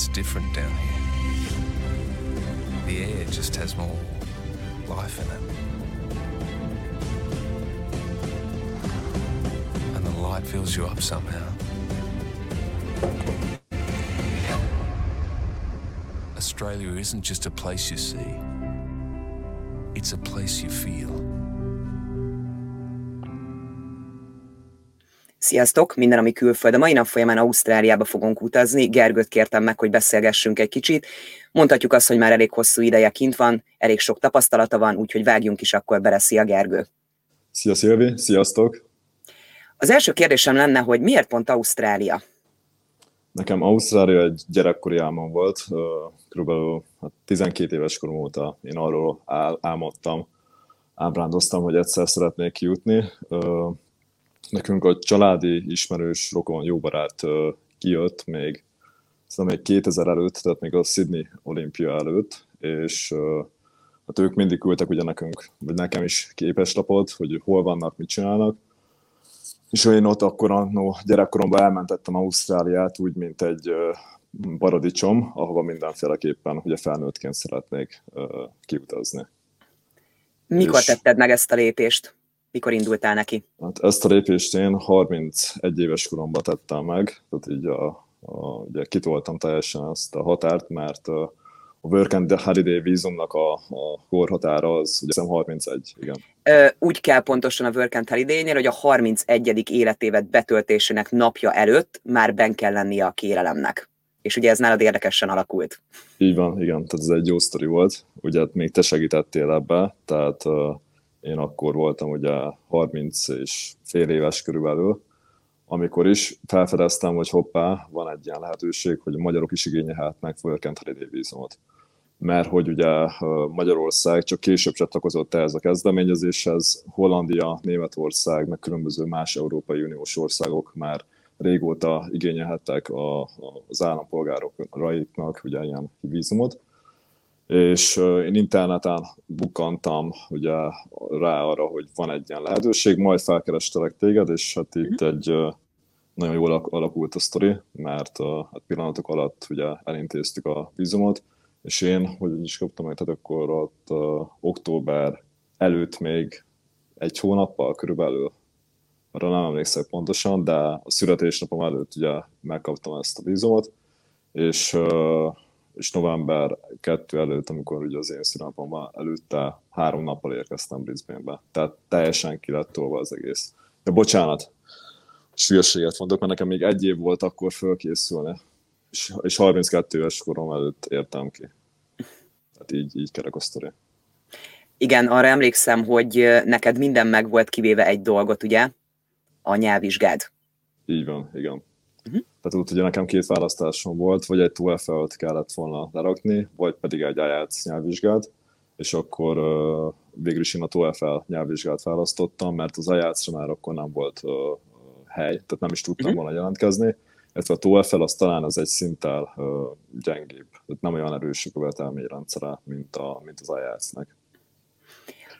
It's different down here. The air just has more life in it. And the light fills you up somehow. Australia isn't just a place you see. It's a place you feel. Sziasztok! Minden, ami külföld. A mai nap folyamán Ausztráliába fogunk utazni. Gergőt kértem meg, hogy beszélgessünk egy kicsit. Mondhatjuk azt, hogy már elég hosszú ideje kint van, elég sok tapasztalata van, úgyhogy vágjunk is akkor bele. Szia, Gergő! Szia, Szilvi! Sziasztok! Az első kérdésem lenne, hogy miért pont Ausztrália? Nekem Ausztrália egy gyerekkori álmom volt. Körülbelül 12 éves korom óta én arról álmodtam, ábrándoztam, hogy egyszer szeretnék kijutni. Nekünk a családi ismerős rokon jó barát kijött még, szóval még 2000 előtt, tehát még a Sydney olimpia előtt, és hát ők mindig küldtek ugye nekünk, vagy nekem is képeslapot, hogy hol vannak, mit csinálnak. És én ott akkor gyerekkoromban elmentettem Ausztráliát úgy, mint egy paradicsom, ahova mindenféleképpen ugye felnőttként szeretnék kiutazni. Mikor tetted meg ezt a lépést? Mikor indultál neki? Hát ezt a lépést én 31 éves koromban tettem meg, tehát így ugye kitoltam teljesen ezt a határt, mert a Work and Holiday vízumnak a korhatára az ugye 31, igen. Úgy kell pontosan a Work and Holiday-nél, hogy a 31. életévet betöltésének napja előtt már benn kell lennie a kérelemnek. És ugye ez nálad érdekesen alakult. Így van, igen, tehát ez egy jó sztori volt. Ugye még te segítettél ebbe, tehát... Én akkor voltam ugye 30 és fél éves körülbelül, amikor is felfedeztem, hogy hoppá, van egy ilyen lehetőség, hogy a magyarok is igényelhetnek Work and Holiday vízumot. Mert hogy ugye Magyarország csak később csatlakozott ehhez a kezdeményezéshez, Hollandia, Németország, meg különböző más európai uniós országok már régóta igényelhettek az állampolgároknak ugye ilyen vízumot. És én interneten bukkantam ugye rá arra, hogy van egy ilyen lehetőség, majd felkerestelek téged, és hát itt egy nagyon jól alakult a sztori, mert hát pillanatok alatt ugye elintéztük a vízumot, és én, hogy is kaptam meg, tehát akkor ott október előtt még egy hónappal körülbelül, arra nem emlékszem pontosan, de a születésnapom előtt ugye megkaptam ezt a vízumot, és november 2 előtt, amikor ugye az én szülőnapomban előtte 3 nappal érkeztem Brisbane-be. Tehát teljesen ki lett tolva az egész. De bocsánat, sülyeséget mondok, mert nekem még egy év volt akkor fölkészülni, és 32 éves korom előtt értem ki. Tehát így kerek a sztori. Igen, arra emlékszem, hogy neked minden meg volt kivéve egy dolgot, ugye? A nyelvvizsgád. Így van, igen. Tehát úgy, ugye nekem 2 választásom volt, vagy egy TOEFL-t kellett volna lerakni, vagy pedig egy IELTS nyelvvizsgát, és akkor végül is én a TOEFL nyelvvizsgát választottam, mert az IELTS-ra már akkor nem volt hely, tehát nem is tudtam volna jelentkezni, illetve a TOEFL az talán az egy szinttel gyengébb, tehát nem olyan erős a követelményrendszere, mint az IELTS-nek.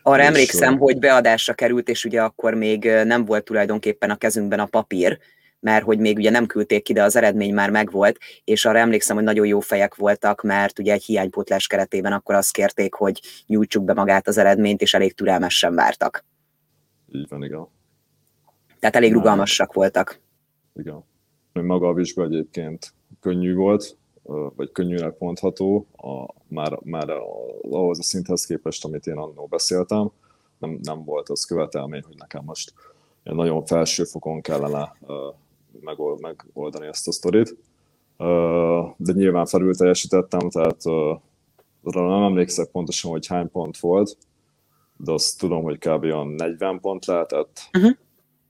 Arra emlékszem, hogy beadásra került, és ugye akkor még nem volt tulajdonképpen a kezünkben a papír, mert hogy még ugye nem küldték ki, de az eredmény már megvolt, és arra emlékszem, hogy nagyon jó fejek voltak, mert ugye egy hiánypótlás keretében akkor azt kérték, hogy nyújtsuk be magát az eredményt, és elég türelmesen vártak. Így van, igen. Tehát elég rugalmasak voltak. Igen. Maga a vizsga egyébként könnyű volt, vagy könnyűnek mondható, már ahhoz a szinthez képest, amit én annól beszéltem, nem volt az követelmény, hogy nekem most nagyon felső fokon kellene megoldani ezt a sztorit. De nyilván felül teljesítettem, tehát arra nem emlékszek pontosan, hogy hány pont volt, de azt tudom, hogy kb. Olyan 40 pont lehetett,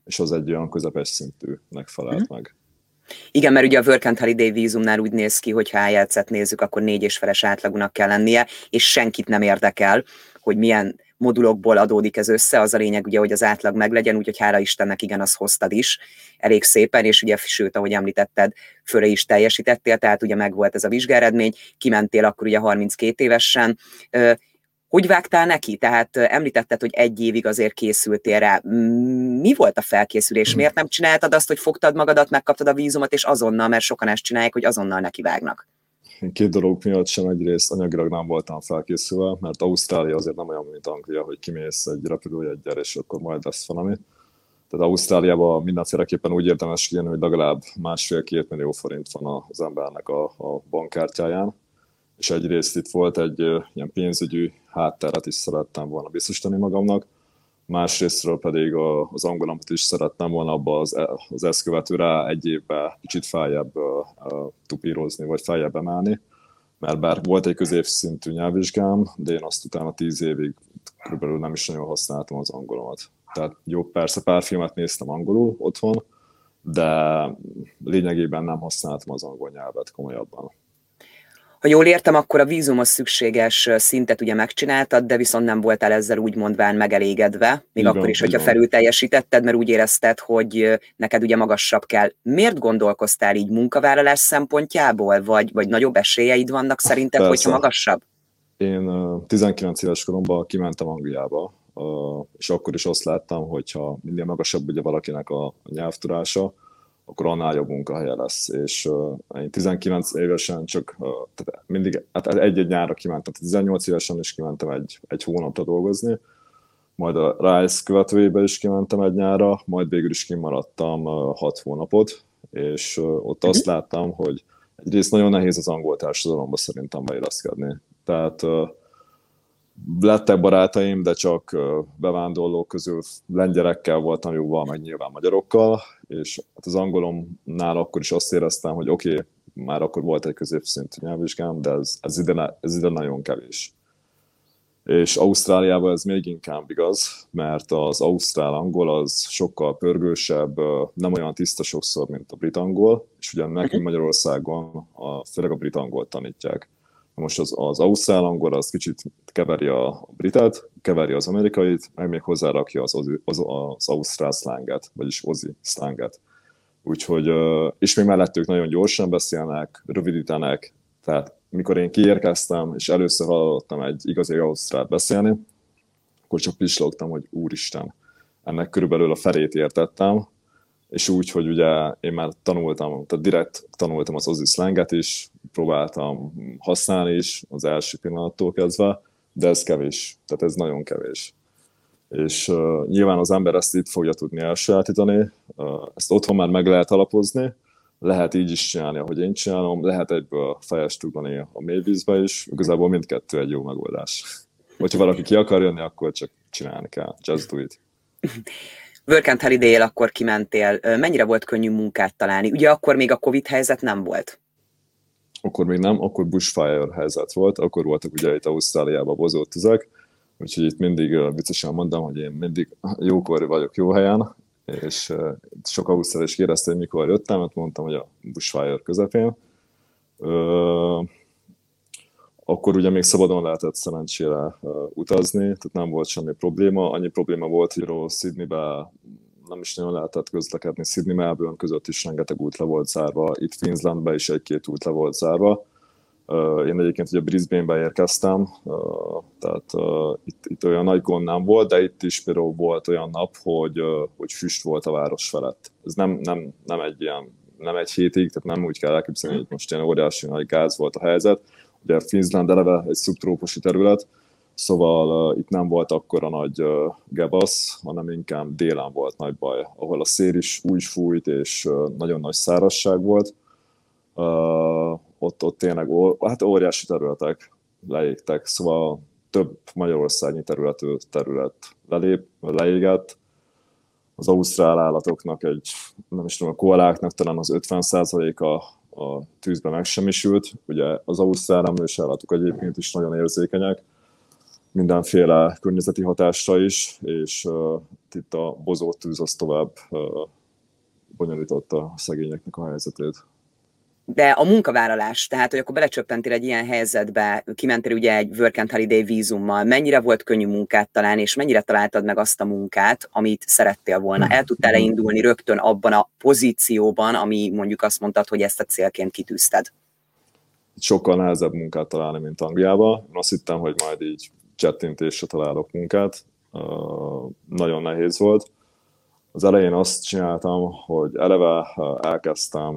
és az egy olyan közepes szintűnek felelt meg. Igen, mert ugye a Work and Holiday vízumnál úgy néz ki, hogy ha IELTS-et nézzük, akkor 4 és feles átlagúnak kell lennie, és senkit nem érdekel, hogy milyen modulokból adódik ez össze, az a lényeg ugye, hogy az átlag meglegyen, úgyhogy hála Istennek igen, azt hoztad is elég szépen, és ugye sőt, ahogy említetted, fölre is teljesítettél, tehát ugye megvolt ez a vizsgáredmény, kimentél akkor ugye 32 évesen. Hogy vágtál neki? Tehát említetted, hogy egy évig azért készültél rá. Mi volt a felkészülés? Miért nem csináltad azt, hogy fogtad magadat, megkaptad a vízumot, és azonnal, mert sokan ezt csinálják, hogy azonnal nekivágnak? Két dolog miatt sem, egyrészt anyagilag nem voltam felkészülve, mert Ausztrália azért nem olyan, mint Anglia, hogy kimész egy repülőjeggyel, és akkor majd lesz valami. Tehát Ausztráliában mindenféleképpen úgy érdemes kijönni, hogy legalább 1,5–2 millió forint van az embernek a bankkártyáján. És egyrészt itt volt egy ilyen pénzügyi hátteret is szerettem volna biztosítani magamnak, másrésztről pedig az angolamat is szerettem volna abba az ezt követőre egy évben kicsit feljebb tupírozni, vagy feljebb emelni, mert bár volt egy középszintű nyelvvizsgám, de én azt utána 10 évig körülbelül nem is nagyon használtam az angolomat. Tehát jó, persze pár filmet néztem angolul otthon, de lényegében nem használtam az angol nyelvet komolyabban. Ha jól értem, akkor a vízumhoz szükséges szintet ugye megcsináltad, de viszont nem voltál ezzel úgymondván megelégedve, még igen, akkor is, hogyha felül teljesítetted, mert úgy érezted, hogy neked ugye magasabb kell. Miért gondolkoztál így munkavállalás szempontjából, vagy nagyobb esélyeid vannak szerinted, persze, hogyha magasabb? Én 19 éves koromban kimentem Angliába, és akkor is azt láttam, hogyha minél magasabb ugye valakinek a nyelvtudása, akkor annál jobb munkahelye lesz, és én 19 évesen csak, tehát mindig, hát egy-egy nyárra kimentem, 18 évesen is kimentem egy hónapra dolgozni, majd a Rice követőjébe is kimentem egy nyárra, majd végül is kimaradtam 6 hónapot, és ott azt láttam, hogy egyrészt nagyon nehéz az angol társadalomba szerintem beilleszkedni. Tehát lettek barátaim, de csak bevándorlók közül lengyelekkel voltam jóval, meg nyilván magyarokkal, és az angolomnál akkor is azt éreztem, hogy oké, már akkor volt egy középszintű nyelvvizsgám, de ez ide nagyon kevés. És Ausztráliában ez még inkább igaz, mert az ausztrál angol az sokkal pörgősebb, nem olyan tiszta sokszor, mint a brit angol, és ugye nekünk Magyarországon főleg a brit angolt tanítják. Most az ausztrál angol az kicsit keveri a britet, keveri az amerikait, meg még hozzárakja az ausztrál szlánget, vagyis ozi szlánget. Úgyhogy, és még mellettük nagyon gyorsan beszélnek, rövidítenek, tehát mikor én kiérkeztem, és először hallottam egy igazi ausztrált beszélni, akkor csak pislogtam, hogy úristen, ennek körülbelül a felét értettem, és úgy, hogy ugye én már tanultam, tehát direkt tanultam az ozi szlenget is, próbáltam használni is az első pillanattól kezdve, de ez kevés, tehát ez nagyon kevés. És nyilván az ember ezt itt fogja tudni elsajátítani, ezt otthon már meg lehet alapozni, lehet így is csinálni, ahogy én csinálom, lehet egyből fejest ugrani a mélyvízbe is, igazából mindkettő egy jó megoldás. Hogyha valaki ki akar jönni, akkor csak csinálni kell, just do it. Work and Holiday-jel akkor kimentél. Mennyire volt könnyű munkát találni? Ugye akkor még a Covid helyzet nem volt? Akkor még nem, akkor bushfire helyzet volt, akkor voltak ugye itt Ausztráliában bozó tüzek, úgyhogy itt mindig viccesen mondom, hogy én mindig jókor vagyok jó helyen, és sok ausztrál is kérdezte, hogy mikor jöttem, mert mondtam, hogy a bushfire közepén. Akkor ugye még szabadon lehetett szerencsére utazni, tehát nem volt semmi probléma. Annyi probléma volt, hogy Sydneybe nem is nagyon lehetett közlekedni. Sydney-Melbourne között is rengeteg út le volt zárva, itt Queenslandbe is egy-két út le volt zárva. Én egyébként ugye Brisbane-be érkeztem, tehát itt olyan nagy gond nem volt, de itt is például volt olyan nap, hogy füst volt a város felett. Ez nem egy hétig, tehát nem úgy kell elképzelni, hogy most ilyen óriási nagy gáz volt a helyzet. Ugye Queensland eleve egy szubtrópusi terület, szóval itt nem volt akkora nagy gebasz, hanem inkább délen volt nagy baj, ahol a szél is úgy fújt, és nagyon nagy szárazság volt. Ott tényleg óriási területek leégtek, szóval több magyarországi terület leégett. Az ausztrál állatoknak a koaláknak talán az 50%-a a tűzbe megsemmisült. Ugye az ausztrál emlősállatok egyébként is nagyon érzékenyek, mindenféle környezeti hatásra is, és itt a bozó tűz az tovább bonyolította a szegényeknek a helyzetét. De a munkavállalás, tehát hogy akkor belecsöppentél egy ilyen helyzetbe, kimentél ugye egy Work and Holiday vízummal, mennyire volt könnyű munkát találni, és mennyire találtad meg azt a munkát, amit szerettél volna? El tudtál indulni rögtön abban a pozícióban, ami mondjuk azt mondtad, hogy ezt a célként kitűzted? Sokkal nehezebb munkát találni, mint Angliában. Én azt hittem, hogy majd így csettintésre találok munkát. Nagyon nehéz volt. Az elején azt csináltam, hogy eleve elkezdtem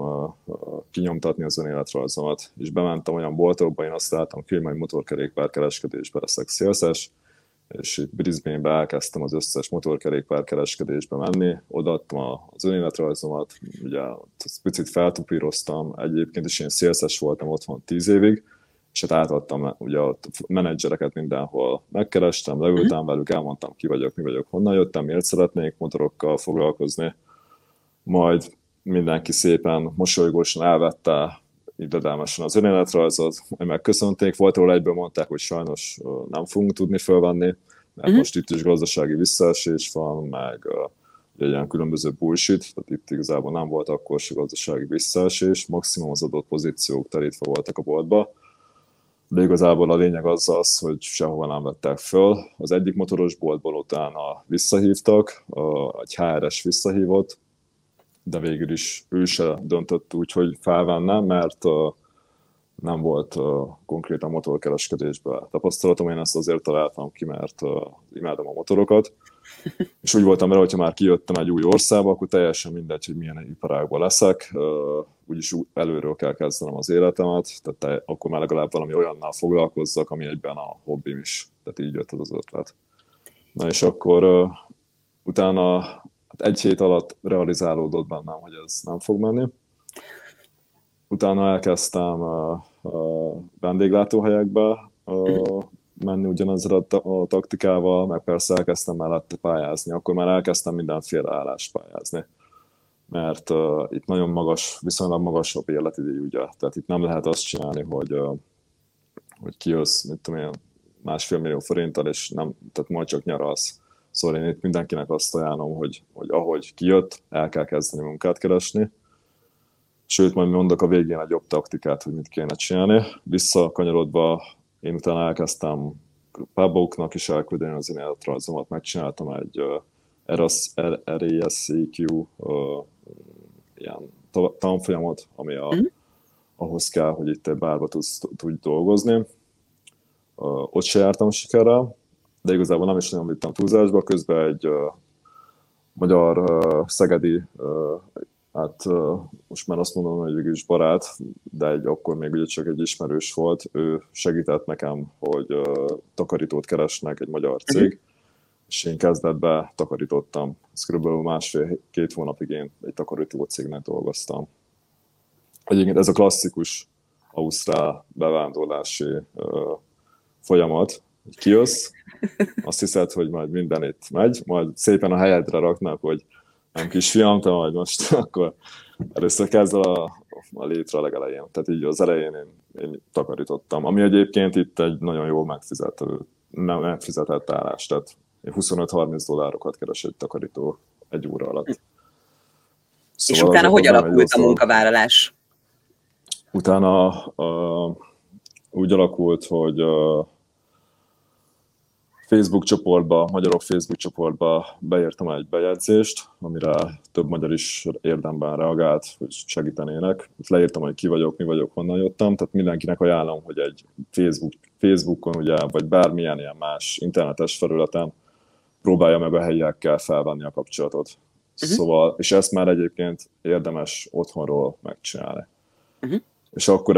kinyomtatni az önéletrajzomat, és bementem olyan boltokba, én azt láttam ki, hogy majd motorkerékpárkereskedésbe leszek szélszes, és itt Brisbane-be elkezdtem az összes motorkerékpárkereskedésbe menni, odaadtam az önéletrajzomat, ugye picit feltupíroztam, egyébként is én szélszes voltam otthon 10 évig, és hát átadtam, ugye a menedzsereket mindenhol megkerestem, leültem velük, elmondtam ki vagyok, mi vagyok, honnan jöttem, miért szeretnék motorokkal foglalkozni. Majd mindenki szépen mosolygósan elvette illedelmesen az önéletrajzot, majd megköszönték, volt róla egyből mondták, hogy sajnos nem fogunk tudni fölvenni, mert most itt is gazdasági visszaesés van, meg egy ilyen különböző bullshit, tehát itt igazából nem volt akkor se gazdasági visszaesés, maximum az adott pozíciók terítve voltak a boltba. De igazából a lényeg az az, hogy sehova nem vettek föl. Az egyik motoros boltból utána visszahívtak, egy HR-es visszahívott, de végül is ő se döntött úgy, hogy felvenne, mert nem volt konkrétan motorkereskedésben tapasztalatom. Én ezt azért találtam ki, mert imádom a motorokat. És úgy voltam vele, hogyha már kijöttem egy új országba, akkor teljesen mindegy, hogy milyen iparágban leszek, úgyis előről kell kezdenem az életemet, tehát akkor már legalább valami olyannal foglalkozzak, ami egyben a hobbim is, tehát így jött az ötlet. Na és akkor utána egy hét alatt realizálódott bennem, hogy ez nem fog menni. Utána elkezdtem vendéglátóhelyekbe menni ugyanezzel a taktikával, meg persze elkezdtem mellette pályázni, akkor már elkezdtem mindenféle állást pályázni, mert itt nagyon magas, viszonylag magasabb életidő, ugye, tehát itt nem lehet azt csinálni, hogy kijössz, mit tudom én, 1,5 millió forinttal, és nem, tehát majd csak nyaralsz. Szóval én itt mindenkinek azt ajánlom, hogy ahogy kijött, el kell kezdeni munkát keresni, sőt, majd mondok a végén egy jobb taktikát, hogy mit kéne csinálni. Visszakanyarodva én utána elkezdtem puboknak is elküldeni az önéletrajzomat, megcsináltam egy RASCQ ilyen tanfolyamot, ami ahhoz kell, hogy itt egy bárba tudj dolgozni. Ott se jártam sikerrel, de igazából nem is nagyon vittem túlzásba, közben egy magyar szegedi, hát most már azt mondom, hogy végül is barát, de akkor még ugye csak egy ismerős volt, ő segített nekem, hogy takarítót keresnek egy magyar cég, és én kezdetben takarítottam. Ez körülbelül 1,5-2 hónapig én egy takarító cégnek dolgoztam. Egyébként ez a klasszikus ausztrál bevándorlási folyamat, hogy kijössz, azt hiszed, hogy majd minden itt megy, majd szépen a helyedre raknak, hogy nem kisfiam, te majd most akkor először kezd a létre a legelején. Tehát így az elején én takarítottam, ami egyébként itt egy nagyon jól megfizetett állás, tehát én $25-30 keres egy takarító egy óra alatt. Szóval és utána hogy alakult a munkavállalás? Utána úgy alakult, hogy Facebook csoportba, magyarok Facebook csoportba beírtam egy bejegyzést, amire több magyar is érdemben reagált, hogy segítenének. Itt leírtam, hogy ki vagyok, mi vagyok, honnan jöttem, tehát mindenkinek ajánlom, hogy egy Facebookon, ugye, vagy bármilyen ilyen más internetes felületen próbálja meg a helyiekkel felvenni a kapcsolatot. Szóval, és ezt már egyébként érdemes otthonról megcsinálni. És akkor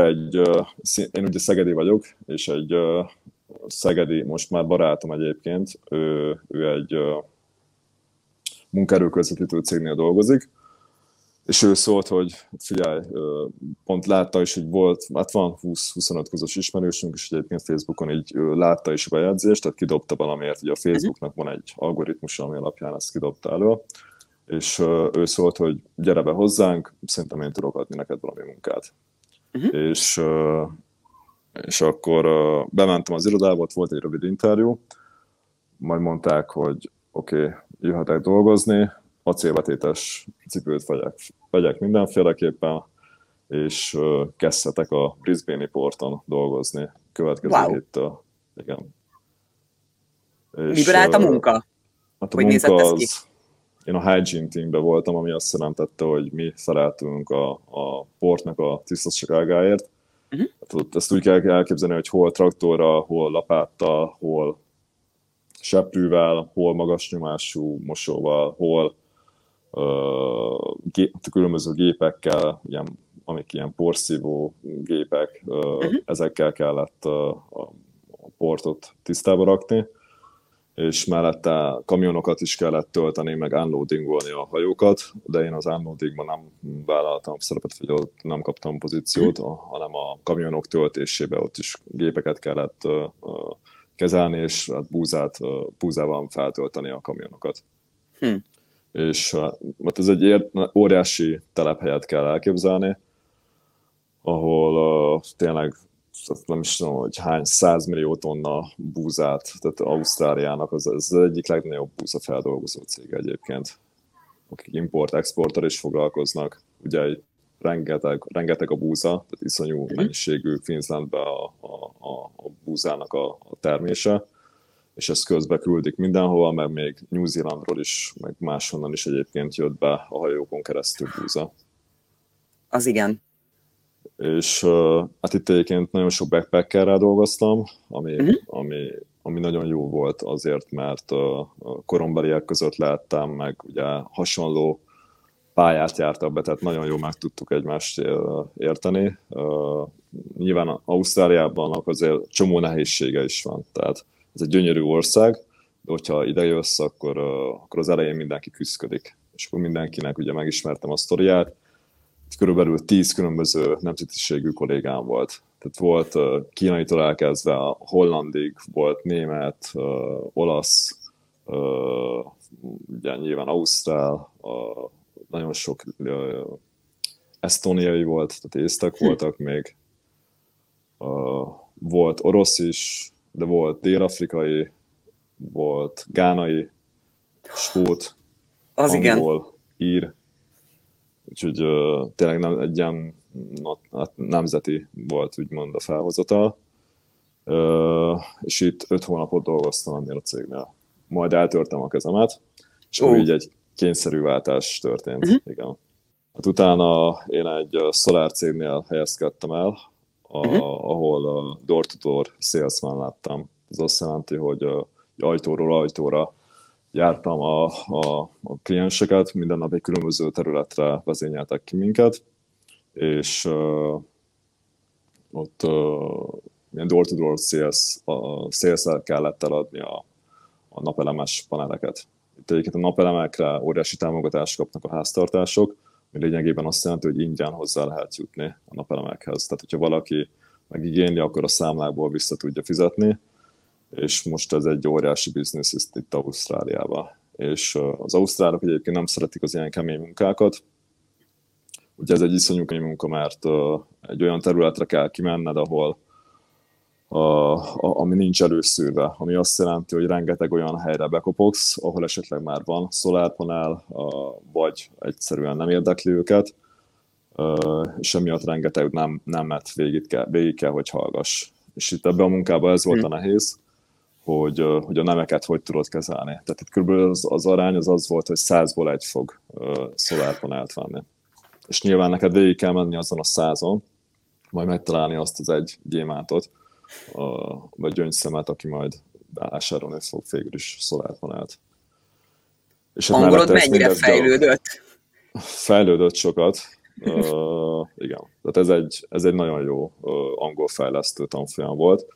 én ugye szegedi vagyok, és egy szegedi, most már barátom egyébként, ő egy munkaerőközvetítő cégnél dolgozik, és ő szólt, hogy figyelj, pont látta is, hogy volt, hát van 20-25 közös ismerősünk, és egyébként Facebookon így látta is a bejegyzést, tehát kidobta valamiért, ugye a Facebooknak van egy algoritmusa, ami alapján ezt kidobta elő, és ő szólt, hogy gyere be hozzánk, szerintem én tudok adni neked valami munkát. És akkor bementem az irodába, ott volt egy rövid interjú, majd mondták, hogy oké, jöhetek dolgozni, acélvetétes cipőt vegyek mindenféleképpen, és kezdhetek a Brisbane-i porton dolgozni következő héttől. Igen. Miből állt a munka? Hát a munka az... Én a hygiene teamben voltam, ami azt jelentette, hogy mi feleltünk a portnak a tisztaságáért. Hát ezt úgy kell elképzelni, hogy hol traktorral, hol lapáttal, hol seprűvel, hol magas nyomású mosóval, hol különböző gépekkel, ilyen, amik ilyen porszívó gépek, ezekkel kellett a portot tisztába rakni, és mellette kamionokat is kellett tölteni, meg unloadingolni a hajókat, de én az unloadingban nem vállaltam szerepet, vagy ott nem kaptam pozíciót, hanem a kamionok töltésébe ott is gépeket kellett kezelni, és hát búzával feltölteni a kamionokat. És hát ez egy óriási telephelyet kell elképzelni, ahol tényleg nem is tudom, hogy hány 100 millió tonna búzát, tehát Ausztráliának az egyik legnagyobb búzafeldolgozó cég egyébként, akik import-exporttal is foglalkoznak. Ugye rengeteg a búza, tehát iszonyú mennyiségű Queenslandben a búzának a termése, és ezt közbe küldik mindenhova, mert még New Zealandról is, meg máshonnan is egyébként jött be a hajókon keresztül búza. Az igen. És hát itt egyébként nagyon sok backpackerrel dolgoztam, ami nagyon jó volt azért, mert korombeliek között láttam, meg ugye hasonló pályát jártak be, tehát nagyon jól meg tudtuk egymást érteni. Nyilván Ausztráliában azért csomó nehézsége is van, tehát ez egy gyönyörű ország, de hogyha ide jössz, akkor az elején mindenki küszködik. És akkor mindenkinek ugye megismertem a sztoriát, körülbelül 10 különböző nemzetiségű kollégám volt. Tehát volt kínaitól elkezdve a hollandig, volt német, olasz, ugye nyilván ausztrál, nagyon sok esztóniai volt, tehát észtek voltak még, volt orosz is, de volt dél-afrikai, volt gánai, skót, az angol, igen. Ír. Úgyhogy tényleg nem, egy ilyen nemzeti volt, úgymond a felhozatal. És itt 5 hónapot dolgoztam ennél a cégnél. Majd eltörtem a kezemet, és úgy egy kényszerűváltás történt. Igen. Hát utána én egy szolárcégnél helyezkedtem el, ahol door-to-door salesman láttam. Ez azt jelenti, hogy ajtóról ajtóra jártam a klienseket, minden nap egy különböző területre vezényeltek ki minket, és ott ilyen door-to-door sales-el kellett eladni a napelemes paneleket. Itt egyébként a napelemekre óriási támogatást kapnak a háztartások, ami lényegében azt jelenti, hogy ingyen hozzá lehet jutni a napelemekhez. Tehát, hogyha valaki megigényli, akkor a számlákból vissza tudja fizetni, és most ez egy óriási biznisz itt Ausztráliában. És az ausztrálok egyébként nem szeretik az ilyen kemény munkákat. Ugye ez egy iszonyú kemény munka, mert egy olyan területre kell kimenned, ahol ami nincs előszűrve, ami azt jelenti, hogy rengeteg olyan helyre bekopogsz, ahol esetleg már van szolárpanel, vagy egyszerűen nem érdekli őket, és emiatt rengeteg nemet végig kell, hogy hallgass. És itt ebben a munkában ez volt a nehéz, hogy a nemeket hogy tudod kezelni. Tehát itt körülbelül az arány az volt, hogy 100-ból 1 fog szolárpanelt venni. És nyilván neked végig kell menni azon a 100-on, majd megtalálni azt az egy gyémántot, vagy gyöngyszemet, aki majd vásárolni fog végül is szolárpanelt. És angolod mennyire fejlődött? Fejlődött sokat. Igen, tehát ez egy nagyon jó angol fejlesztő tanfolyam volt.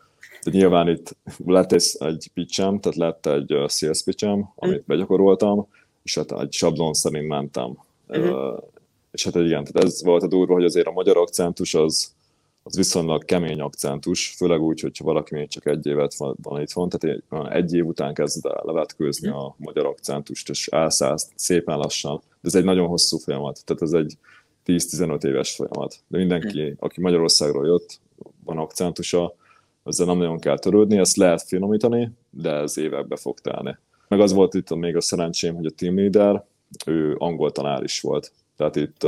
De nyilván itt lett egy pitchem, tehát lett egy sales pitchem, amit begyakoroltam, és hát egy sablon szerint mentem. És hát igen, tehát ez volt a durva, hogy azért a magyar akcentus az viszonylag kemény akcentus, főleg úgy, hogyha valaki még csak 1 évet van itthon, tehát egy év után kezd el levetkőzni a magyar akcentust, és elszállsz szépen lassan. De ez egy nagyon hosszú folyamat, tehát ez egy 10-15 éves folyamat. De mindenki, aki Magyarországról jött, van akcentusa, ezzel nem nagyon kell törődni, ezt lehet finomítani, de ez évekbe fog telni. Meg az volt itt még a szerencsém, hogy a team leader, ő angol tanár is volt. Tehát itt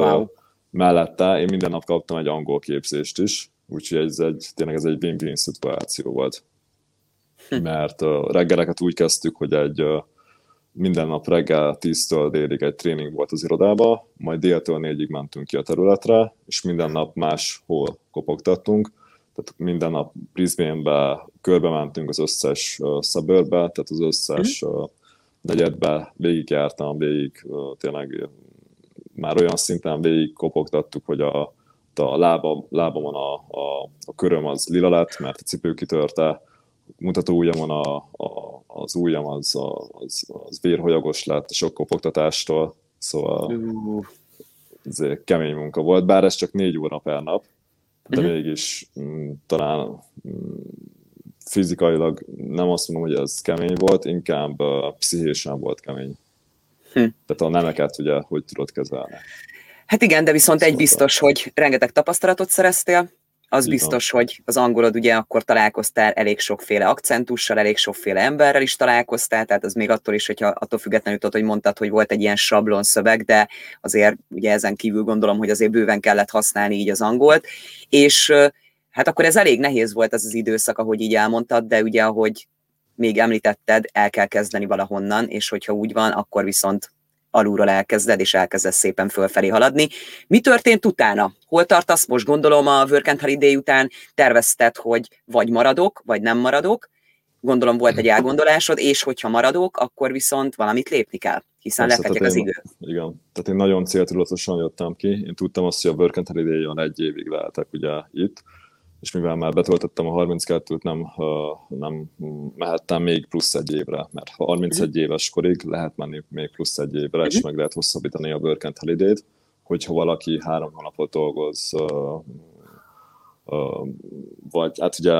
mellette én minden nap kaptam egy angol képzést is, úgyhogy ez egy win-win szituáció volt. Mert reggeleket úgy kezdtük, hogy minden nap reggel 10-től délig egy tréning volt az irodában, majd déltől 4-ig mentünk ki a területre, és minden nap máshol kopogtattunk. Tehát minden nap Brisbane-be körbe mentünk az összes suburbbe, tehát az összes negyedben végigjártam, tényleg már olyan szinten végig kopogtattuk, hogy a lábamon a köröm az lila lett, mert a cipő kitörte, mutató ujjamon az ujjam az vérholyagos lett a sok kopogtatástól, szóval ez kemény munka volt, bár ez csak 4 óra per nap, de mégis talán fizikailag nem azt mondom, hogy ez kemény volt, inkább pszichésen volt kemény. Tehát a nemeket ugye, hogy tudod kezelni. Hát igen, de viszont egy biztos, hogy rengeteg tapasztalatot szereztél, az biztos, hogy az angolod ugye akkor találkoztál elég sokféle akcentussal, elég sokféle emberrel is találkoztál, tehát az még attól is, hogyha attól függetlenül tudod, hogy mondtad, hogy volt egy ilyen sablon szöveg, de azért ugye ezen kívül gondolom, hogy azért bőven kellett használni így az angolt, és hát akkor ez elég nehéz volt ez az időszak, ahogy így elmondtad, de ugye ahogy még említetted, el kell kezdeni valahonnan, és hogyha úgy van, akkor viszont alulról elkezded, és elkezdesz szépen fölfelé haladni. Mi történt utána? Hol tartasz? Most gondolom a Work and Holiday után tervezted, hogy vagy maradok, vagy nem maradok. Gondolom volt egy elgondolásod, és hogyha maradok, akkor viszont valamit lépni kell, hiszen lefetyeg az idő. Igen, tehát én nagyon céltudatosan jöttem ki. Én tudtam azt, hogy a Work and Holiday-on 1 évig lehetek ugye itt, és mivel már betöltöttem a 32-t, nem mehettem még plusz 1 évre, mert 31 éves korig lehet menni még plusz 1 évre, és meg lehet hosszabbítani a Work and Holiday-t, hogyha valaki 3 hónapot dolgoz, vagy hát ugye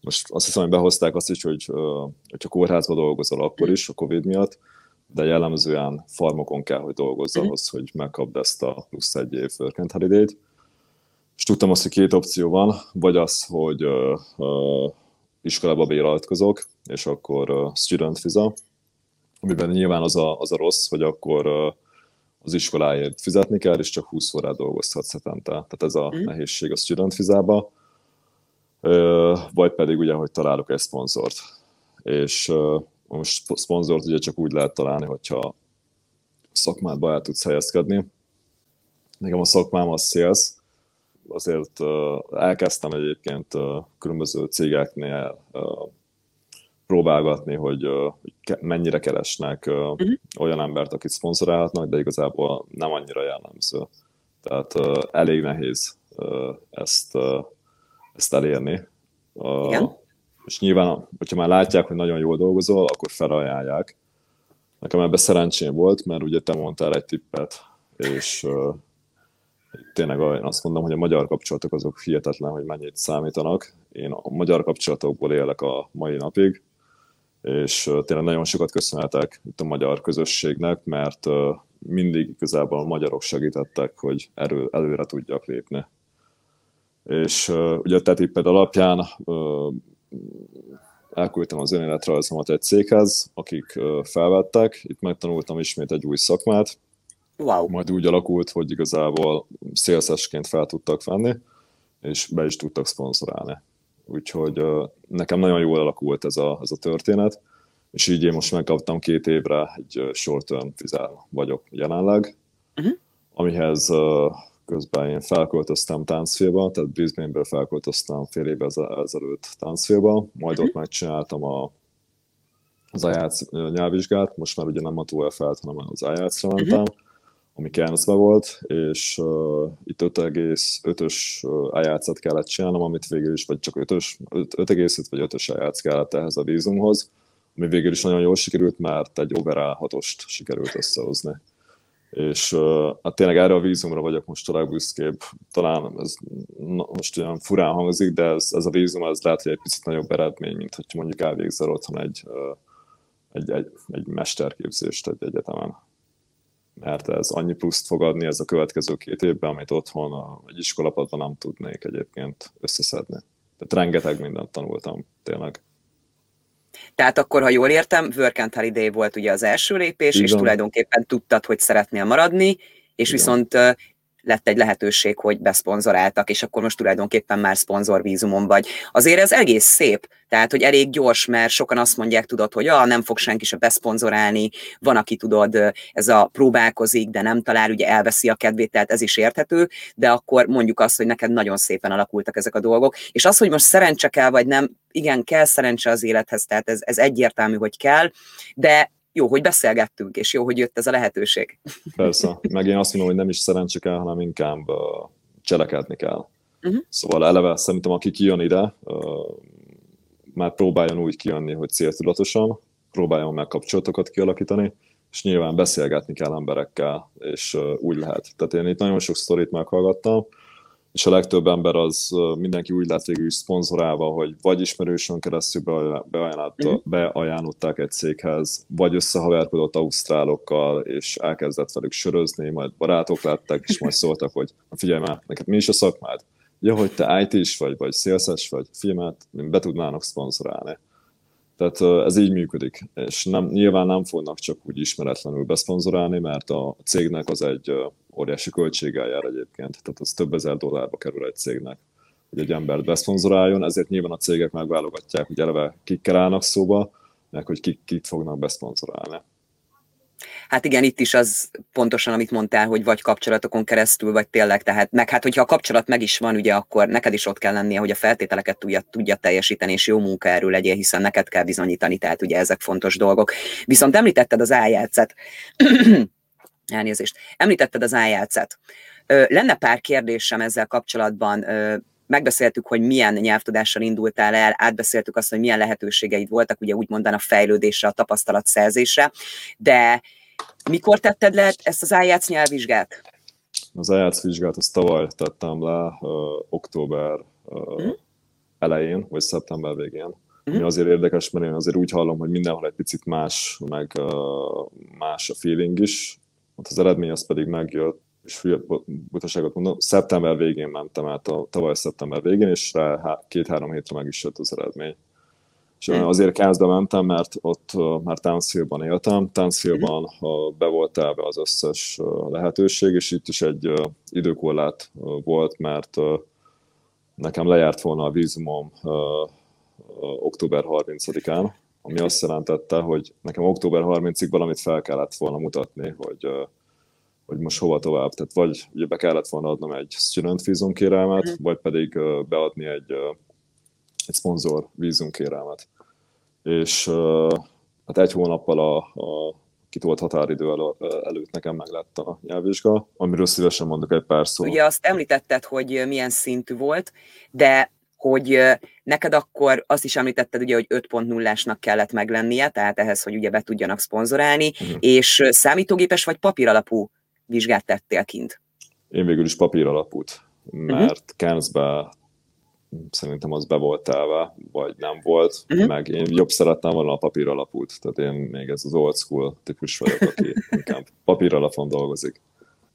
most azt hiszem, hogy behozták azt is, hogy ha kórházba dolgozol, akkor is a Covid miatt, de jellemzően farmokon kell, hogy dolgozzal ahhoz, hogy megkapd ezt a plusz 1 év Work and Holiday-t. És tudtam azt, hogy 2 opció van, vagy az, hogy iskolába beiratkozok, és akkor student visa, amiben nyilván az a rossz, hogy akkor az iskoláért fizetni kell, és csak 20 órát dolgozhatsz hetente. Tehát ez a nehézség a student visába. Vagy pedig ugye, hogy találok egy szponzort. És most szponzort ugye csak úgy lehet találni, hogyha szakmádba el tudsz helyezkedni. Nekem a szakmám az sales, azért elkezdtem egyébként különböző cégeknél próbálgatni, hogy mennyire keresnek olyan embert, akit szponzorálhatnak, de igazából nem annyira jellemző. Tehát elég nehéz ezt elérni. És nyilván, hogyha már látják, hogy nagyon jól dolgozol, akkor felajánlják. Nekem ebben szerencsém volt, mert ugye te mondtál egy tippet, és... tényleg azt mondom, hogy a magyar kapcsolatok azok hihetetlen, hogy mennyit számítanak. Én a magyar kapcsolatokból élek a mai napig, és tényleg nagyon sokat köszönhetek itt a magyar közösségnek, mert mindig igazából a magyarok segítettek, hogy előre tudjak lépni. És ugye a te tipped alapján elküldtem az önéletrajzomat egy céghez, akik felvettek, itt megtanultam ismét egy új szakmát. Wow. Majd úgy alakult, hogy igazából szélszesként fel tudtak venni, és be is tudtak szponzorálni. Úgyhogy nekem nagyon jól alakult ez a történet, és így én most megkaptam 2 évre egy short-term vizsgál vagyok jelenleg, amihez közben én felköltöztem Townsville-ba, tehát Brisbane-ből felköltöztem fél évvel ezelőtt Townsville-ba, majd ott megcsináltam az AYAC nyelvvizsgát, most már ugye nem a TOEFL-t, hanem az AYAC-ra mentem, ami Cairns-ben volt, és itt 5,5-ös IELTS-et kellett csinálnom, amit végül is, vagy csak 5,5 vagy 5-ös IELTS kellett ehhez a vízumhoz, ami végül is nagyon jól sikerült, mert egy overall 6-ost sikerült összehozni. És hát tényleg erre a vízumra vagyok most talán büszkébb, talán ez most olyan furán hangzik, de ez a vízum, ez lehet, hogy egy picit nagyobb eredmény, mint hogyha mondjuk elvégzel otthon egy mesterképzést egy egyetemen. Mert ez annyi pluszt fog adni ez a következő 2 évben, amit otthon egy iskolapadban nem tudnék egyébként összeszedni. Tehát rengeteg mindent tanultam, tényleg. Tehát akkor, ha jól értem, Work and Holiday volt ugye az első lépés, igen. És tulajdonképpen tudtad, hogy szeretnél maradni, és igen. Viszont lett egy lehetőség, hogy beszponzoráltak, és akkor most tulajdonképpen már szponzorvízumon vagy. Azért ez egész szép, tehát, hogy elég gyors, mert sokan azt mondják, tudod, hogy nem fog senki se beszponzorálni, van, aki tudod, ez a próbálkozik, de nem talál, ugye elveszi a kedvét, tehát ez is érthető, de akkor mondjuk azt, hogy neked nagyon szépen alakultak ezek a dolgok, és az, hogy most szerencse kell, vagy nem, igen, kell szerencse az élethez, tehát ez egyértelmű, hogy kell, de jó, hogy beszélgettünk, és jó, hogy jött ez a lehetőség. Persze, meg én azt mondom, hogy nem is szerencsé kell, hanem inkább cselekedni kell. Uh-huh. Szóval eleve szerintem, aki kijön ide, már próbáljon úgy kijönni, hogy céltudatosan, próbáljon meg kapcsolatokat kialakítani, és nyilván beszélgetni kell emberekkel, és úgy lehet. Tehát én itt nagyon sok sztorit meghallgattam, és a legtöbb ember az mindenki úgy lett végül is szponzorálva, hogy vagy ismerősön keresztül beajánlották egy céghez, vagy összehaverkodott ausztrálokkal, és elkezdett velük sörözni, majd barátok lettek, és majd szóltak, hogy figyelj már, neked mi is a szakmád? Ja, hogy te IT-s vagy, vagy sales-es vagy, filmet be tudnának szponzorálni. Tehát ez így működik, és nem, nyilván nem fognak csak úgy ismeretlenül beszponzorálni, mert a cégnek az egy óriási költséggel jár egyébként, tehát az több ezer dollárba kerül egy cégnek, hogy egy embert beszponzoráljon, ezért nyilván a cégek megválogatják, hogy eleve kikkel állnak szóba, meg hogy kit fognak beszponzorálni. Hát igen, itt is az pontosan, amit mondtál, hogy vagy kapcsolatokon keresztül, vagy tényleg, tehát meg hát, hogyha a kapcsolat meg is van, ugye, akkor neked is ott kell lennie, hogy a feltételeket tudja teljesíteni, és jó munkaerő legyél, hiszen neked kell bizonyítani, tehát ugye ezek fontos dolgok. Viszont említetted az IELTS-et. Elnézést. Említetted az IELTS-et. Lenne pár kérdésem ezzel kapcsolatban. Megbeszéltük, hogy milyen nyelvtudással indultál el, átbeszéltük azt, hogy milyen lehetőségeid voltak, ugye úgy mondan a fejlődésre, a tapasztalatszerzésre, de mikor tetted le ezt az AYAC nyelvvizsgát? Az AYAC vizsgát azt tavaly tettem le, október elején, vagy szeptember végén. Ami azért érdekes, mert én azért úgy hallom, hogy mindenhol egy picit más, meg más a feeling is. Ott az eredmény az pedig megjött, és butaságot mondom, szeptember végén mentem át, tavaly szeptember végén, és rá 2-3 hétre meg is jött az eredmény. És azért Kansasba mentem, mert ott már Townsville-ban éltem. Townsville-ban be volt telve az összes lehetőség, és itt is egy időkorlát volt, mert nekem lejárt volna a vízumom október 30-án, ami azt jelentette, hogy nekem október 30-ig valamit fel kellett volna mutatni, hogy most hova tovább. Tehát vagy ugye be kellett volna adnom egy student vízum kérelmet, vagy pedig beadni egy szponzor vízum kérelmet. És hát egy hónappal a kitolt határidő előtt nekem meglett a nyelvvizsga, amiről szívesen mondok egy pár szót. Ugye azt említetted, hogy milyen szintű volt, de hogy neked akkor azt is említetted, ugye, hogy 5.0-ásnak kellett meglennie, tehát ehhez, hogy ugye be tudjanak szponzorálni, és számítógépes vagy papíralapú vizsgát tettél kint? Én végül is papíralapút, mert Cairnsben szerintem az be volt telve, vagy nem volt, meg én jobb szerettem volna a papíralapút, tehát én még ez az old school típus vagyok, aki inkább papíralapon dolgozik.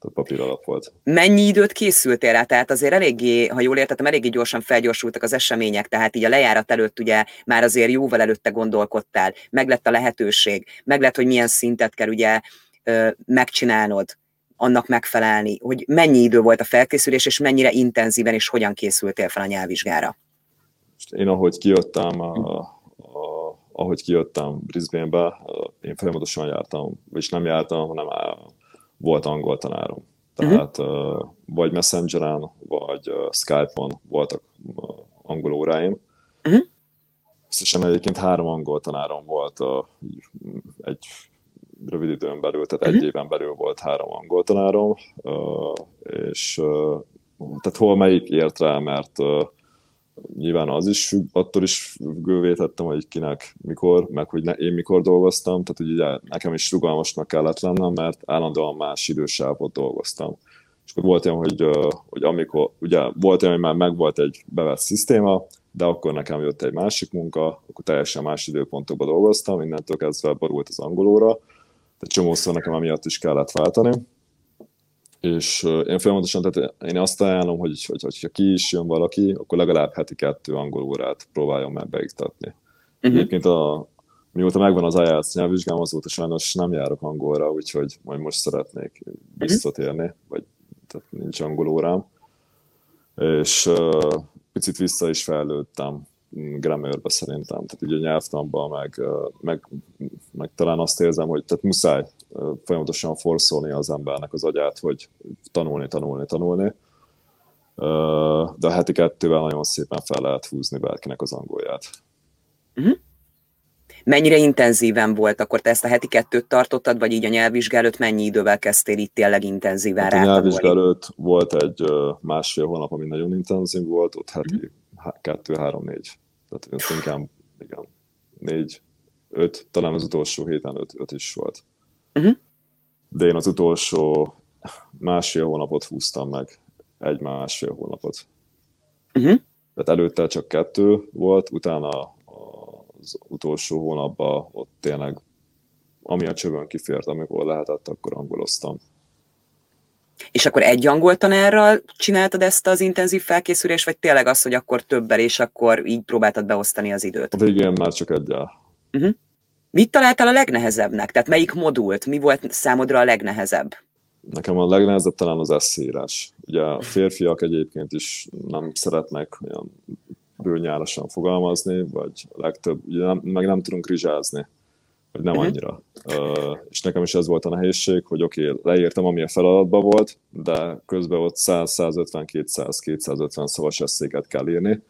Tehát papíralap volt. Mennyi időt készültél rá? Tehát azért eléggé, ha jól értettem, eléggé gyorsan felgyorsultak az események, tehát így a lejárat előtt ugye már azért jóval előtte gondolkodtál, meglett a lehetőség, meglett, hogy milyen szintet kell ugye megcsinálnod, annak megfelelni, hogy mennyi idő volt a felkészülés, és mennyire intenzíven, és hogyan készültél fel a nyelvvizsgára? Én ahogy kijöttem Brisbane-be, én folyamatosan jártam, vagyis nem jártam, hanem volt angol tanárom. Tehát vagy Messengeren, vagy Skype-on voltak angol óráim. Összesen egyébként 3 angol tanárom volt egy rövid időn belül, tehát egy éven belül volt 3 angol tanárom, és tehát hol melyik ért rá, mert nyilván az is függ, attól is függővé tettem, hogy kinek mikor, meg hogy én mikor dolgoztam, tehát ugye nekem is rugalmasnak kellett lennem, mert állandóan más idősávot dolgoztam. És akkor volt olyan, hogy amikor, ugye volt olyan, hogy már megvolt egy bevett szisztéma, de akkor nekem jött egy másik munka, akkor teljesen más időpontokban dolgoztam, innentől kezdve borult az angolóra, de csomószor nekem emiatt is kellett váltani. És én folyamatosan, tehát én azt ajánlom, hogy ha ki is jön valaki, akkor legalább heti 2 angol órát próbáljon meg beiktatni. Egyébként mióta megvan az IELTS nyelvvizsgám, azóta sajnos nem járok angolra, úgyhogy majd most szeretnék visszatérni, vagy tehát nincs angol órám. És picit vissza is fejlődtem grammarbe szerintem, tehát így a nyelvtanban, meg talán azt érzem, hogy tehát muszáj folyamatosan forszolni az embernek az agyát, hogy tanulni. De a heti 2-vel nagyon szépen fel lehet húzni bárkinek az angolját. Mennyire intenzíven volt? Akkor te ezt a heti kettőt tartottad, vagy így a nyelvvizsga előtt mennyi idővel kezdtél itt tényleg intenzíven rátagolni? A nyelvvizsga előtt volt egy másfél hónap, ami nagyon intenzív volt, ott heti kettő, három, négy. Tehát inkább, igen, 4, 5, talán az utolsó héten 5 is volt. De én az utolsó másfél hónapot húztam meg, egy másfél hónapot. Tehát előtte csak 2 volt, utána az utolsó hónapban ott tényleg, ami a csövön kifért, amikor lehetett, akkor angoloztam. És akkor egy angoltanárral csináltad ezt az intenzív felkészülést, vagy tényleg az, hogy akkor többel, és akkor így próbáltad beosztani az időt? A végén már csak egyel. Mit találtál a legnehezebbnek? Tehát melyik modult? Mi volt számodra a legnehezebb? Nekem a legnehezebb talán az eszéírás. Ugye a férfiak egyébként is nem szeretnek olyan bőnyárasan fogalmazni, vagy legtöbb, ugye meg nem tudunk rizsázni, vagy nem annyira. És nekem is ez volt a nehézség, hogy oké, leírtam, ami a feladatban volt, de közben ott 100-150-200-250 szavas eszéket kell írni,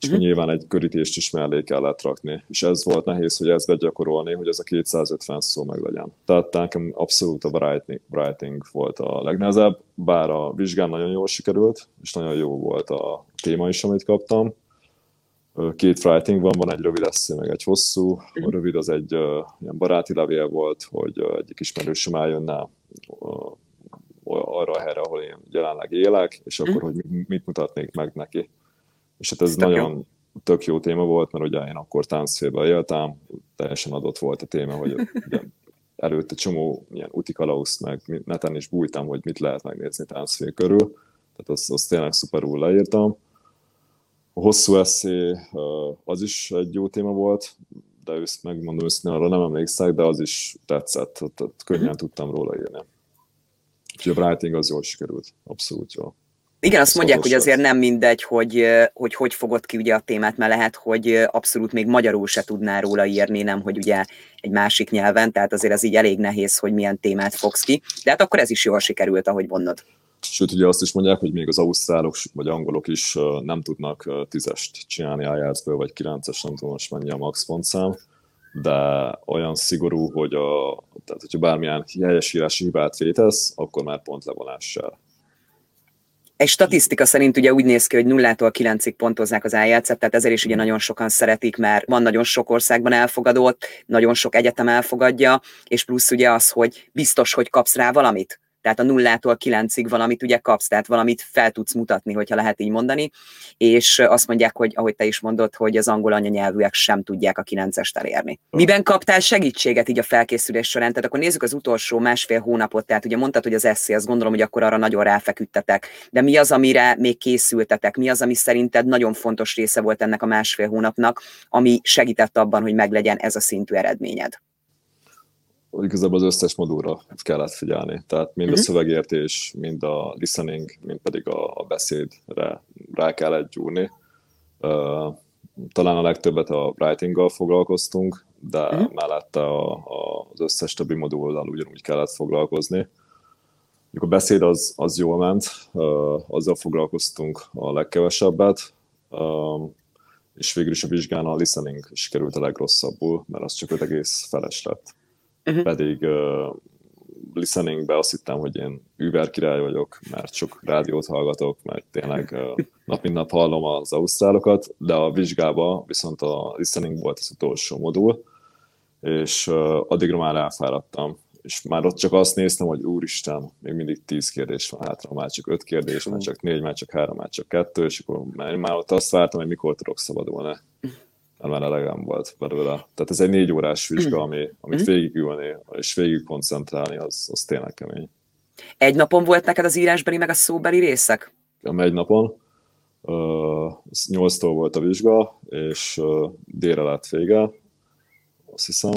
és nyilván egy körítést is mellé kellett rakni. És ez volt nehéz, hogy ezt begyakorolni, hogy ez a 250 szó meg legyen. Tehát nekem abszolút a writing volt a legnehezebb, bár a vizsgán nagyon jól sikerült, és nagyon jó volt a téma is, amit kaptam. 2 writing van egy rövid eszé, meg egy hosszú. A rövid az egy ilyen baráti levél volt, hogy egyik ismerősöm eljönne arra a helyre, ahol én jelenleg élek, és akkor, hogy mit mutatnék meg neki. És hát ez nagyon jó. Tök jó téma volt, mert ugye én akkor Townsville-ben éltem, teljesen adott volt a téma, hogy előtte csomó ilyen utikalauszt meg neten is bújtam, hogy mit lehet megnézni Townsville körül. Tehát azt tényleg szuperul leírtam. A hosszú eszé az is egy jó téma volt, de ősz, megmondom őszintén, arra nem emlékszek, de az is tetszett, tehát könnyen tudtam róla írni. Úgyhogy a writing az jól sikerült, abszolút jól. Igen, azt mondják, hogy azért nem mindegy, hogy fogod ki ugye a témát, mert lehet, hogy abszolút még magyarul se tudnál róla írni, nem, hogy ugye egy másik nyelven, tehát azért az így elég nehéz, hogy milyen témát fogsz ki, de hát akkor ez is jól sikerült, ahogy mondod. Sőt, ugye azt is mondják, hogy még az ausztrálok vagy angolok is nem tudnak 10-est csinálni IELTS-ből, vagy 9-es, nem tudom most mennyi a max pontszám, de olyan szigorú, hogy tehát, hogyha bármilyen helyesírási hibát vétesz, akkor már pontlevonással. Egy statisztika szerint ugye úgy néz ki, hogy 0-9-ig pontozzák az IELTS-et, tehát ezért is ugye nagyon sokan szeretik, mert van nagyon sok országban elfogadott, nagyon sok egyetem elfogadja, és plusz ugye az, hogy biztos, hogy kapsz rá valamit. Tehát a 0-9-ig valamit ugye kapsz, tehát valamit fel tudsz mutatni, hogyha lehet így mondani, és azt mondják, hogy ahogy te is mondod, hogy az angol anyanyelvűek sem tudják a 9-est elérni. Miben kaptál segítséget így a felkészülés során? Tehát akkor nézzük az utolsó másfél hónapot, tehát ugye mondtad, hogy az eszé, azt gondolom, hogy akkor arra nagyon ráfeküdtetek, de mi az, amire még készültetek? Mi az, ami szerinted nagyon fontos része volt ennek a másfél hónapnak, ami segített abban, hogy meglegyen ez a szintű eredményed? Igazából az összes modulra kellett figyelni. Tehát mind a szövegértés, mind a listening, mind pedig a beszédre rá kellett gyúrni. Talán a legtöbbet a writing-gal foglalkoztunk, de mellette az összes többi modullal ugyanúgy kellett foglalkozni. A beszéd az jól ment, azzal foglalkoztunk a legkevesebbet, és végül is a vizsgán a listening sikerült a legrosszabbul, mert az csak 5,5-es lett. Pedig listeningbe azt hittem, hogy én über király vagyok, mert sok rádiót hallgatok, mert tényleg nap mint nap hallom az ausztrálokat, de a vizsgában viszont a listening volt az utolsó modul, és addigra már elfáradtam. És már ott csak azt néztem, hogy úristen, még mindig 10 kérdés van hátra, már csak 5 kérdés, már csak 4, már csak 3, már csak 2, és akkor már ott azt vártam, hogy mikor tudok szabadulni. Már elegem volt belőle. Tehát ez egy 4 órás vizsga, amit végigülni és végig koncentrálni, az tényleg kemény. Egy napon volt neked az írásbeli meg a szóbeli részek? Egy napon. 8-tól volt a vizsga, és délre lett vége, azt hiszem,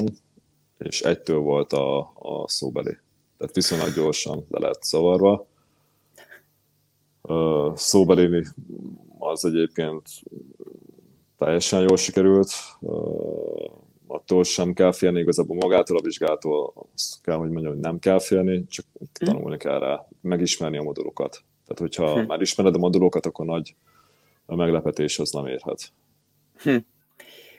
és 1-től volt a szóbeli. Tehát viszonylag gyorsan le lett zavarva. Szóbeli az egyébként teljesen jól sikerült, attól sem kell félni, igazából magától, a vizsgától azt kell, hogy mondjam, hogy nem kell félni, csak tanulni kell rá, megismerni a modulokat. Tehát, hogyha már ismered a modulokat, akkor nagy meglepetés az nem érhet.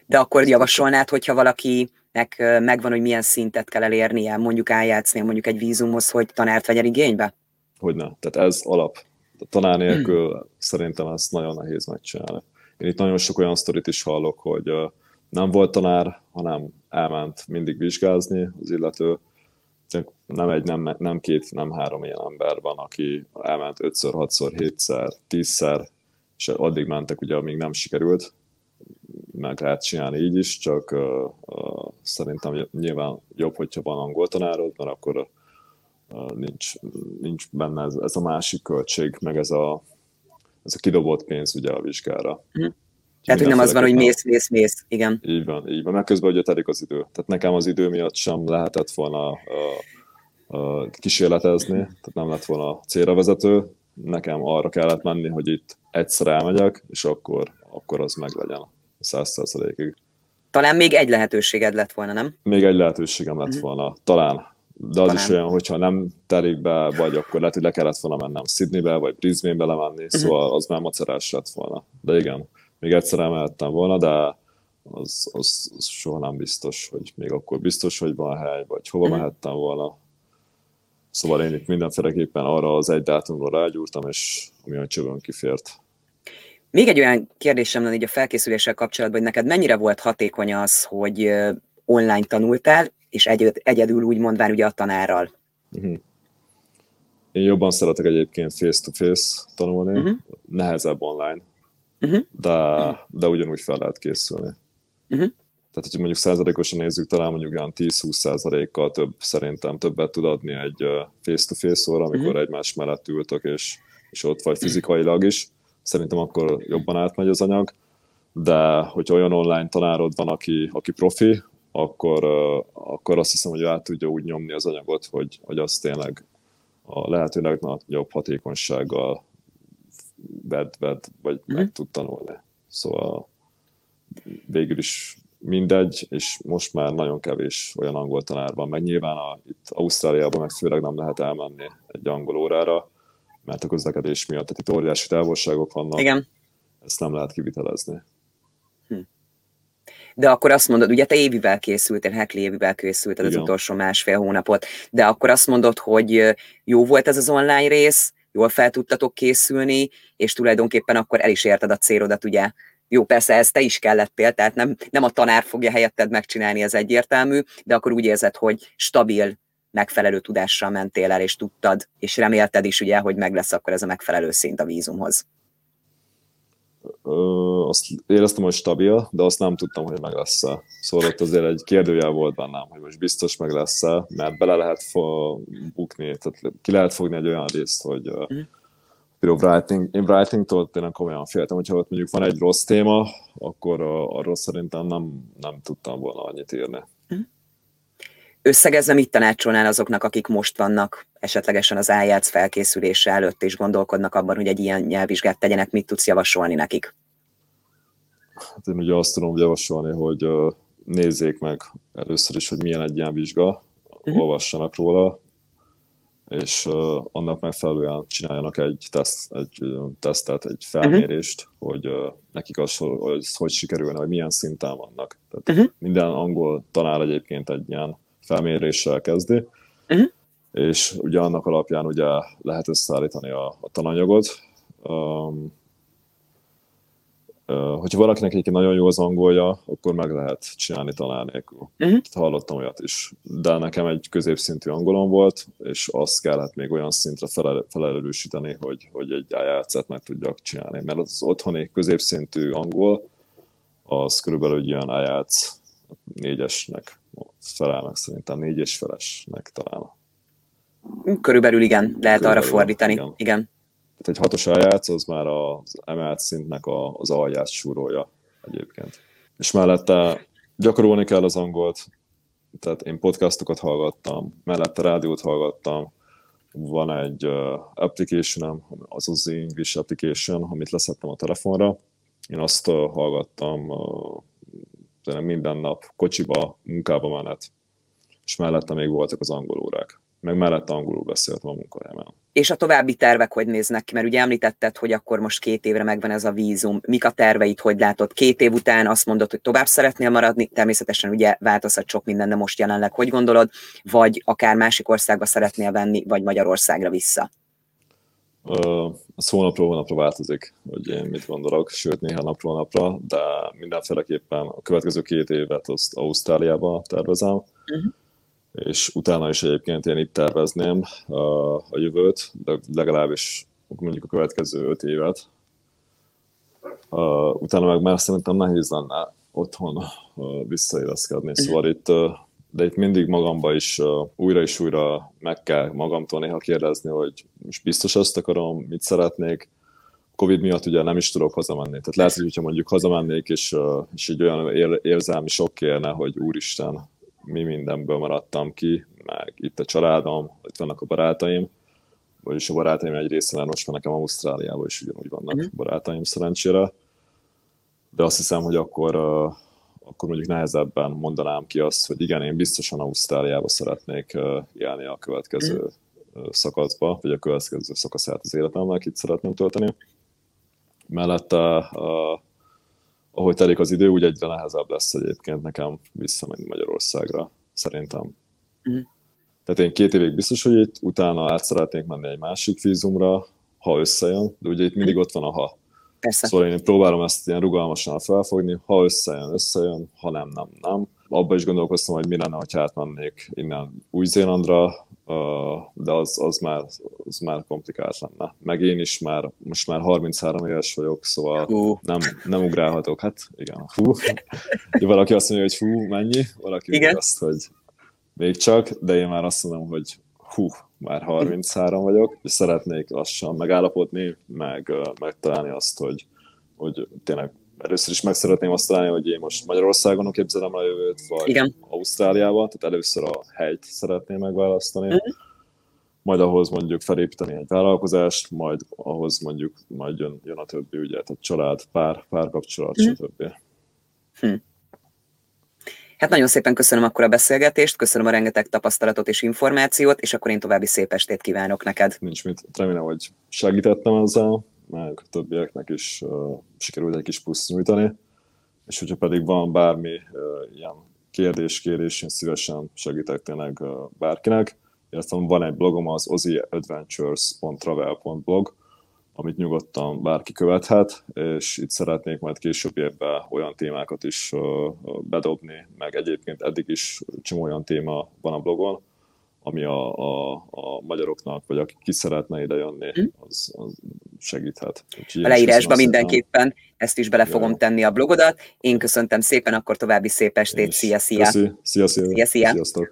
De akkor javasolnád, hogyha valakinek megvan, hogy milyen szintet kell elérnie, mondjuk IELTS-nél, mondjuk egy vízumhoz, hogy tanárt vegyen igénybe? Hogyne. Tehát ez alap. A tanár nélkül szerintem ezt nagyon nehéz megcsinálni. Én itt nagyon sok olyan sztorit is hallok, hogy nem volt tanár, hanem elment mindig vizsgázni az illető. Nem egy, nem két, nem három ilyen ember van, aki elment 5-ször, 6-szor, 7-szer, 10-szer, és addig mentek, ugye, amíg nem sikerült. Meg lehet csinálni így is, csak szerintem nyilván jobb, hogyha van angol tanárod, mert akkor nincs benne ez a másik költség, meg ez a kidobott pénz ugye a vizsgára. Tehát, hogy nem az van, hogy mész, igen. Így van, mert közben ugye telik az idő. Tehát nekem az idő miatt sem lehetett volna kísérletezni, tehát nem lett volna célra vezető. Nekem arra kellett menni, hogy itt egyszer elmegyek, és akkor az meglegyen 100%-ig. Talán még egy lehetőséged lett volna, nem? Még egy lehetőségem lett volna, talán. De az is olyan, hogyha nem telik be, vagy akkor lehet, hogy le kellett volna mennem Sydneybe, vagy Brisbanebe lemenni, szóval az már macerás lett volna. De igen, még egyszer elmehettem volna, de az soha nem biztos, hogy még akkor biztos, hogy van hely, vagy hova mehettem volna. Szóval én itt mindenféleképpen arra az egy dátumra rágyúrtam, és ami a csövön kifért. Még egy olyan kérdésem van így a felkészüléssel kapcsolatban, hogy neked mennyire volt hatékony az, hogy online tanultál, és egyedül úgy mondván ugye a tanárral. Én jobban szeretek egyébként face-to-face tanulni, nehezebb online, de ugyanúgy fel lehet készülni. Tehát, hogyha mondjuk 100%-osan nézzük, talán mondjuk olyan 10-20%-kal többet tud adni egy face-to-face óra, amikor egymás mellett ültök, és ott vagy fizikailag is. Szerintem akkor jobban átmegy az anyag, de hogyha olyan online tanárod van, aki profi, akkor azt hiszem, hogy át tudja úgy nyomni az anyagot, hogy az tényleg a lehetőleg nagyobb hatékonysággal vagy meg tud tanulni. Szóval végül is mindegy, és most már nagyon kevés olyan angol tanár van, meg nyilván itt Ausztráliában meg főleg nem lehet elmenni egy angol órára, mert a közlekedés miatt, tehát itt óriási távolságok vannak, igen. Ezt nem lehet kivitelezni. De akkor azt mondod, ugye te Hackley évivel készülted az utolsó másfél hónapot, de akkor azt mondod, hogy jó volt ez az online rész, jól fel tudtatok készülni, és tulajdonképpen akkor el is érted a célodat, ugye? Jó, persze ez te is kellettél, tehát nem a tanár fogja helyetted megcsinálni, ez egyértelmű, de akkor úgy érzed, hogy stabil, megfelelő tudással mentél el, és tudtad, és remélted is, ugye, hogy meg lesz akkor ez a megfelelő szint a vízumhoz. Azt éreztem, hogy stabil, de azt nem tudtam, hogy meg lesz-e. Szóval ott azért egy kérdőjel volt bennem, hogy most biztos meg lesz-e, mert bele lehet bukni, tehát ki lehet fogni egy olyan részt, hogy például writing-tól tényleg komolyan féltem, hogyha ott mondjuk van egy rossz téma, akkor arról szerintem nem tudtam volna annyit írni. Összegezve mit tanácsolnál azoknak, akik most vannak esetlegesen az IELTS felkészülése előtt, és gondolkodnak abban, hogy egy ilyen nyelvvizsgát tegyenek, mit tudsz javasolni nekik? Hát én ugye azt tudom javasolni, hogy nézzék meg először is, hogy milyen egy ilyen vizsga, olvassanak róla, és annak megfelelően csináljanak egy tesztet, egy felmérést, hogy nekik az hogy sikerülne, hogy milyen szinten vannak. Tehát minden angol tanár egyébként egy ilyen felméréssel kezdi, és ugye annak alapján ugye lehet összeállítani a tananyagot. Hogyha valakinek egy nagyon jó az angolja, akkor meg lehet csinálni tanár nélkül. Hallottam olyat is. De nekem egy középszintű angolom volt, és azt kellett még olyan szintre felerősíteni, hogy egy IELTS-et meg tudjak csinálni. Mert az otthoni középszintű angol, az körülbelül egy ilyen IELTS 4-esnek felelnek, szerintem 4 és felesnek talán. Körülbelül igen, lehet körülbelül arra fordítani. Igen. Tehát egy 6-os aljátsz, az már az emelt szintnek az aljátsz súrója egyébként. És mellette gyakorolni kell az angolt, tehát én podcastokat hallgattam, mellette rádiót hallgattam, van egy application-em, az az English application, amit leszettem a telefonra. Én azt hallgattam minden nap kocsiba, munkába menet, és mellette még voltak az angol órák. meg mellette angolul beszéltem a munkahelyemben. És a további tervek hogy néznek ki? Mert ugye említetted, hogy akkor most 2 évre megvan ez a vízum. Mik a terveid, hogy látod? 2 év után azt mondod, hogy tovább szeretnél maradni, természetesen ugye változhat sok minden, de most jelenleg hogy gondolod? Vagy akár másik országba szeretnél venni, vagy Magyarországra vissza? Az hónapról hónapra változik, hogy én mit gondolok, sőt néha napról napra, de mindenféleképpen a következő 2 évet azt Ausztráliába tervezem, és utána is egyébként én itt tervezném a jövőt, de legalábbis mondjuk a következő 5 évet. Utána meg már szerintem nehéz lenne otthon visszailleszkedni, szóval itt... De itt mindig magamba is újra és újra meg kell magamtól néha kérdezni, hogy most biztos ezt akarom, mit szeretnék. Covid miatt ugye nem is tudok hazamenni. Tehát lehet, hogy ha mondjuk hazamennék, és egy olyan érzelmi sok érne, hogy úristen, mi mindenből maradtam ki, meg itt a családom, itt vannak a barátaim, vagyis a barátaim egy része, mert most van nekem Ausztráliában is ugyanúgy vannak barátaim szerencsére. De azt hiszem, hogy akkor mondjuk nehezebben mondanám ki azt, hogy igen, én biztosan Ausztráliába szeretnék élni a következő szakaszba, vagy a következő szakaszát az életemnek itt szeretném tölteni. Mellette, ahogy telik az idő, úgy egyre nehezebb lesz egyébként nekem visszamenni Magyarországra, szerintem. Tehát én 2 évig biztos, hogy itt, utána át szeretnék menni egy másik vízumra, ha összejön, de ugye itt mindig ott van a ha. Persze. Szóval én próbálom ezt ilyen rugalmasan felfogni, ha összejön, ha nem, nem, nem. Abba is gondolkoztam, hogy mi lenne, hogyha átmennék innen Új-Zélandra, de az már komplikált lenne. Meg én is most már 33 éves vagyok, szóval nem ugrálhatok. Hát igen, hú. Valaki azt mondja, hogy hú, mennyi, valaki igen. Azt, hogy még csak, de én már azt mondom, hogy hú, már 33 vagyok, és szeretnék lassan megállapodni, megtalálni azt, hogy tényleg először is meg szeretném azt találni, hogy én most Magyarországon képzelem a jövőt, vagy igen. Ausztráliában, tehát először a helyt szeretném megválasztani, majd ahhoz mondjuk felépíteni egy vállalkozást, majd ahhoz mondjuk majd jön a többi, ugye, tehát család, párkapcsolat, stb. Hát nagyon szépen köszönöm akkor a beszélgetést, köszönöm a rengeteg tapasztalatot és információt, és akkor én további szép estét kívánok neked. Nincs mit, remélem, hogy segítettem ezzel, meg a többieknek is sikerült egy kis pluszt nyújtani, és hogyha pedig van bármi ilyen kérdés, én szívesen segítek tényleg bárkinek. Értem, van egy blogom, az oziadventures.travel.blog, amit nyugodtan bárki követhet, és itt szeretnék majd később évben olyan témákat is bedobni, meg egyébként eddig is csomó olyan téma van a blogon, ami a magyaroknak, vagy aki ki szeretne ide jönni, az segíthet. A leírásba mindenképpen ezt is bele fogom tenni a blogodat. Én köszöntem szépen, akkor további szép estét, szia-szia! Szia-szia!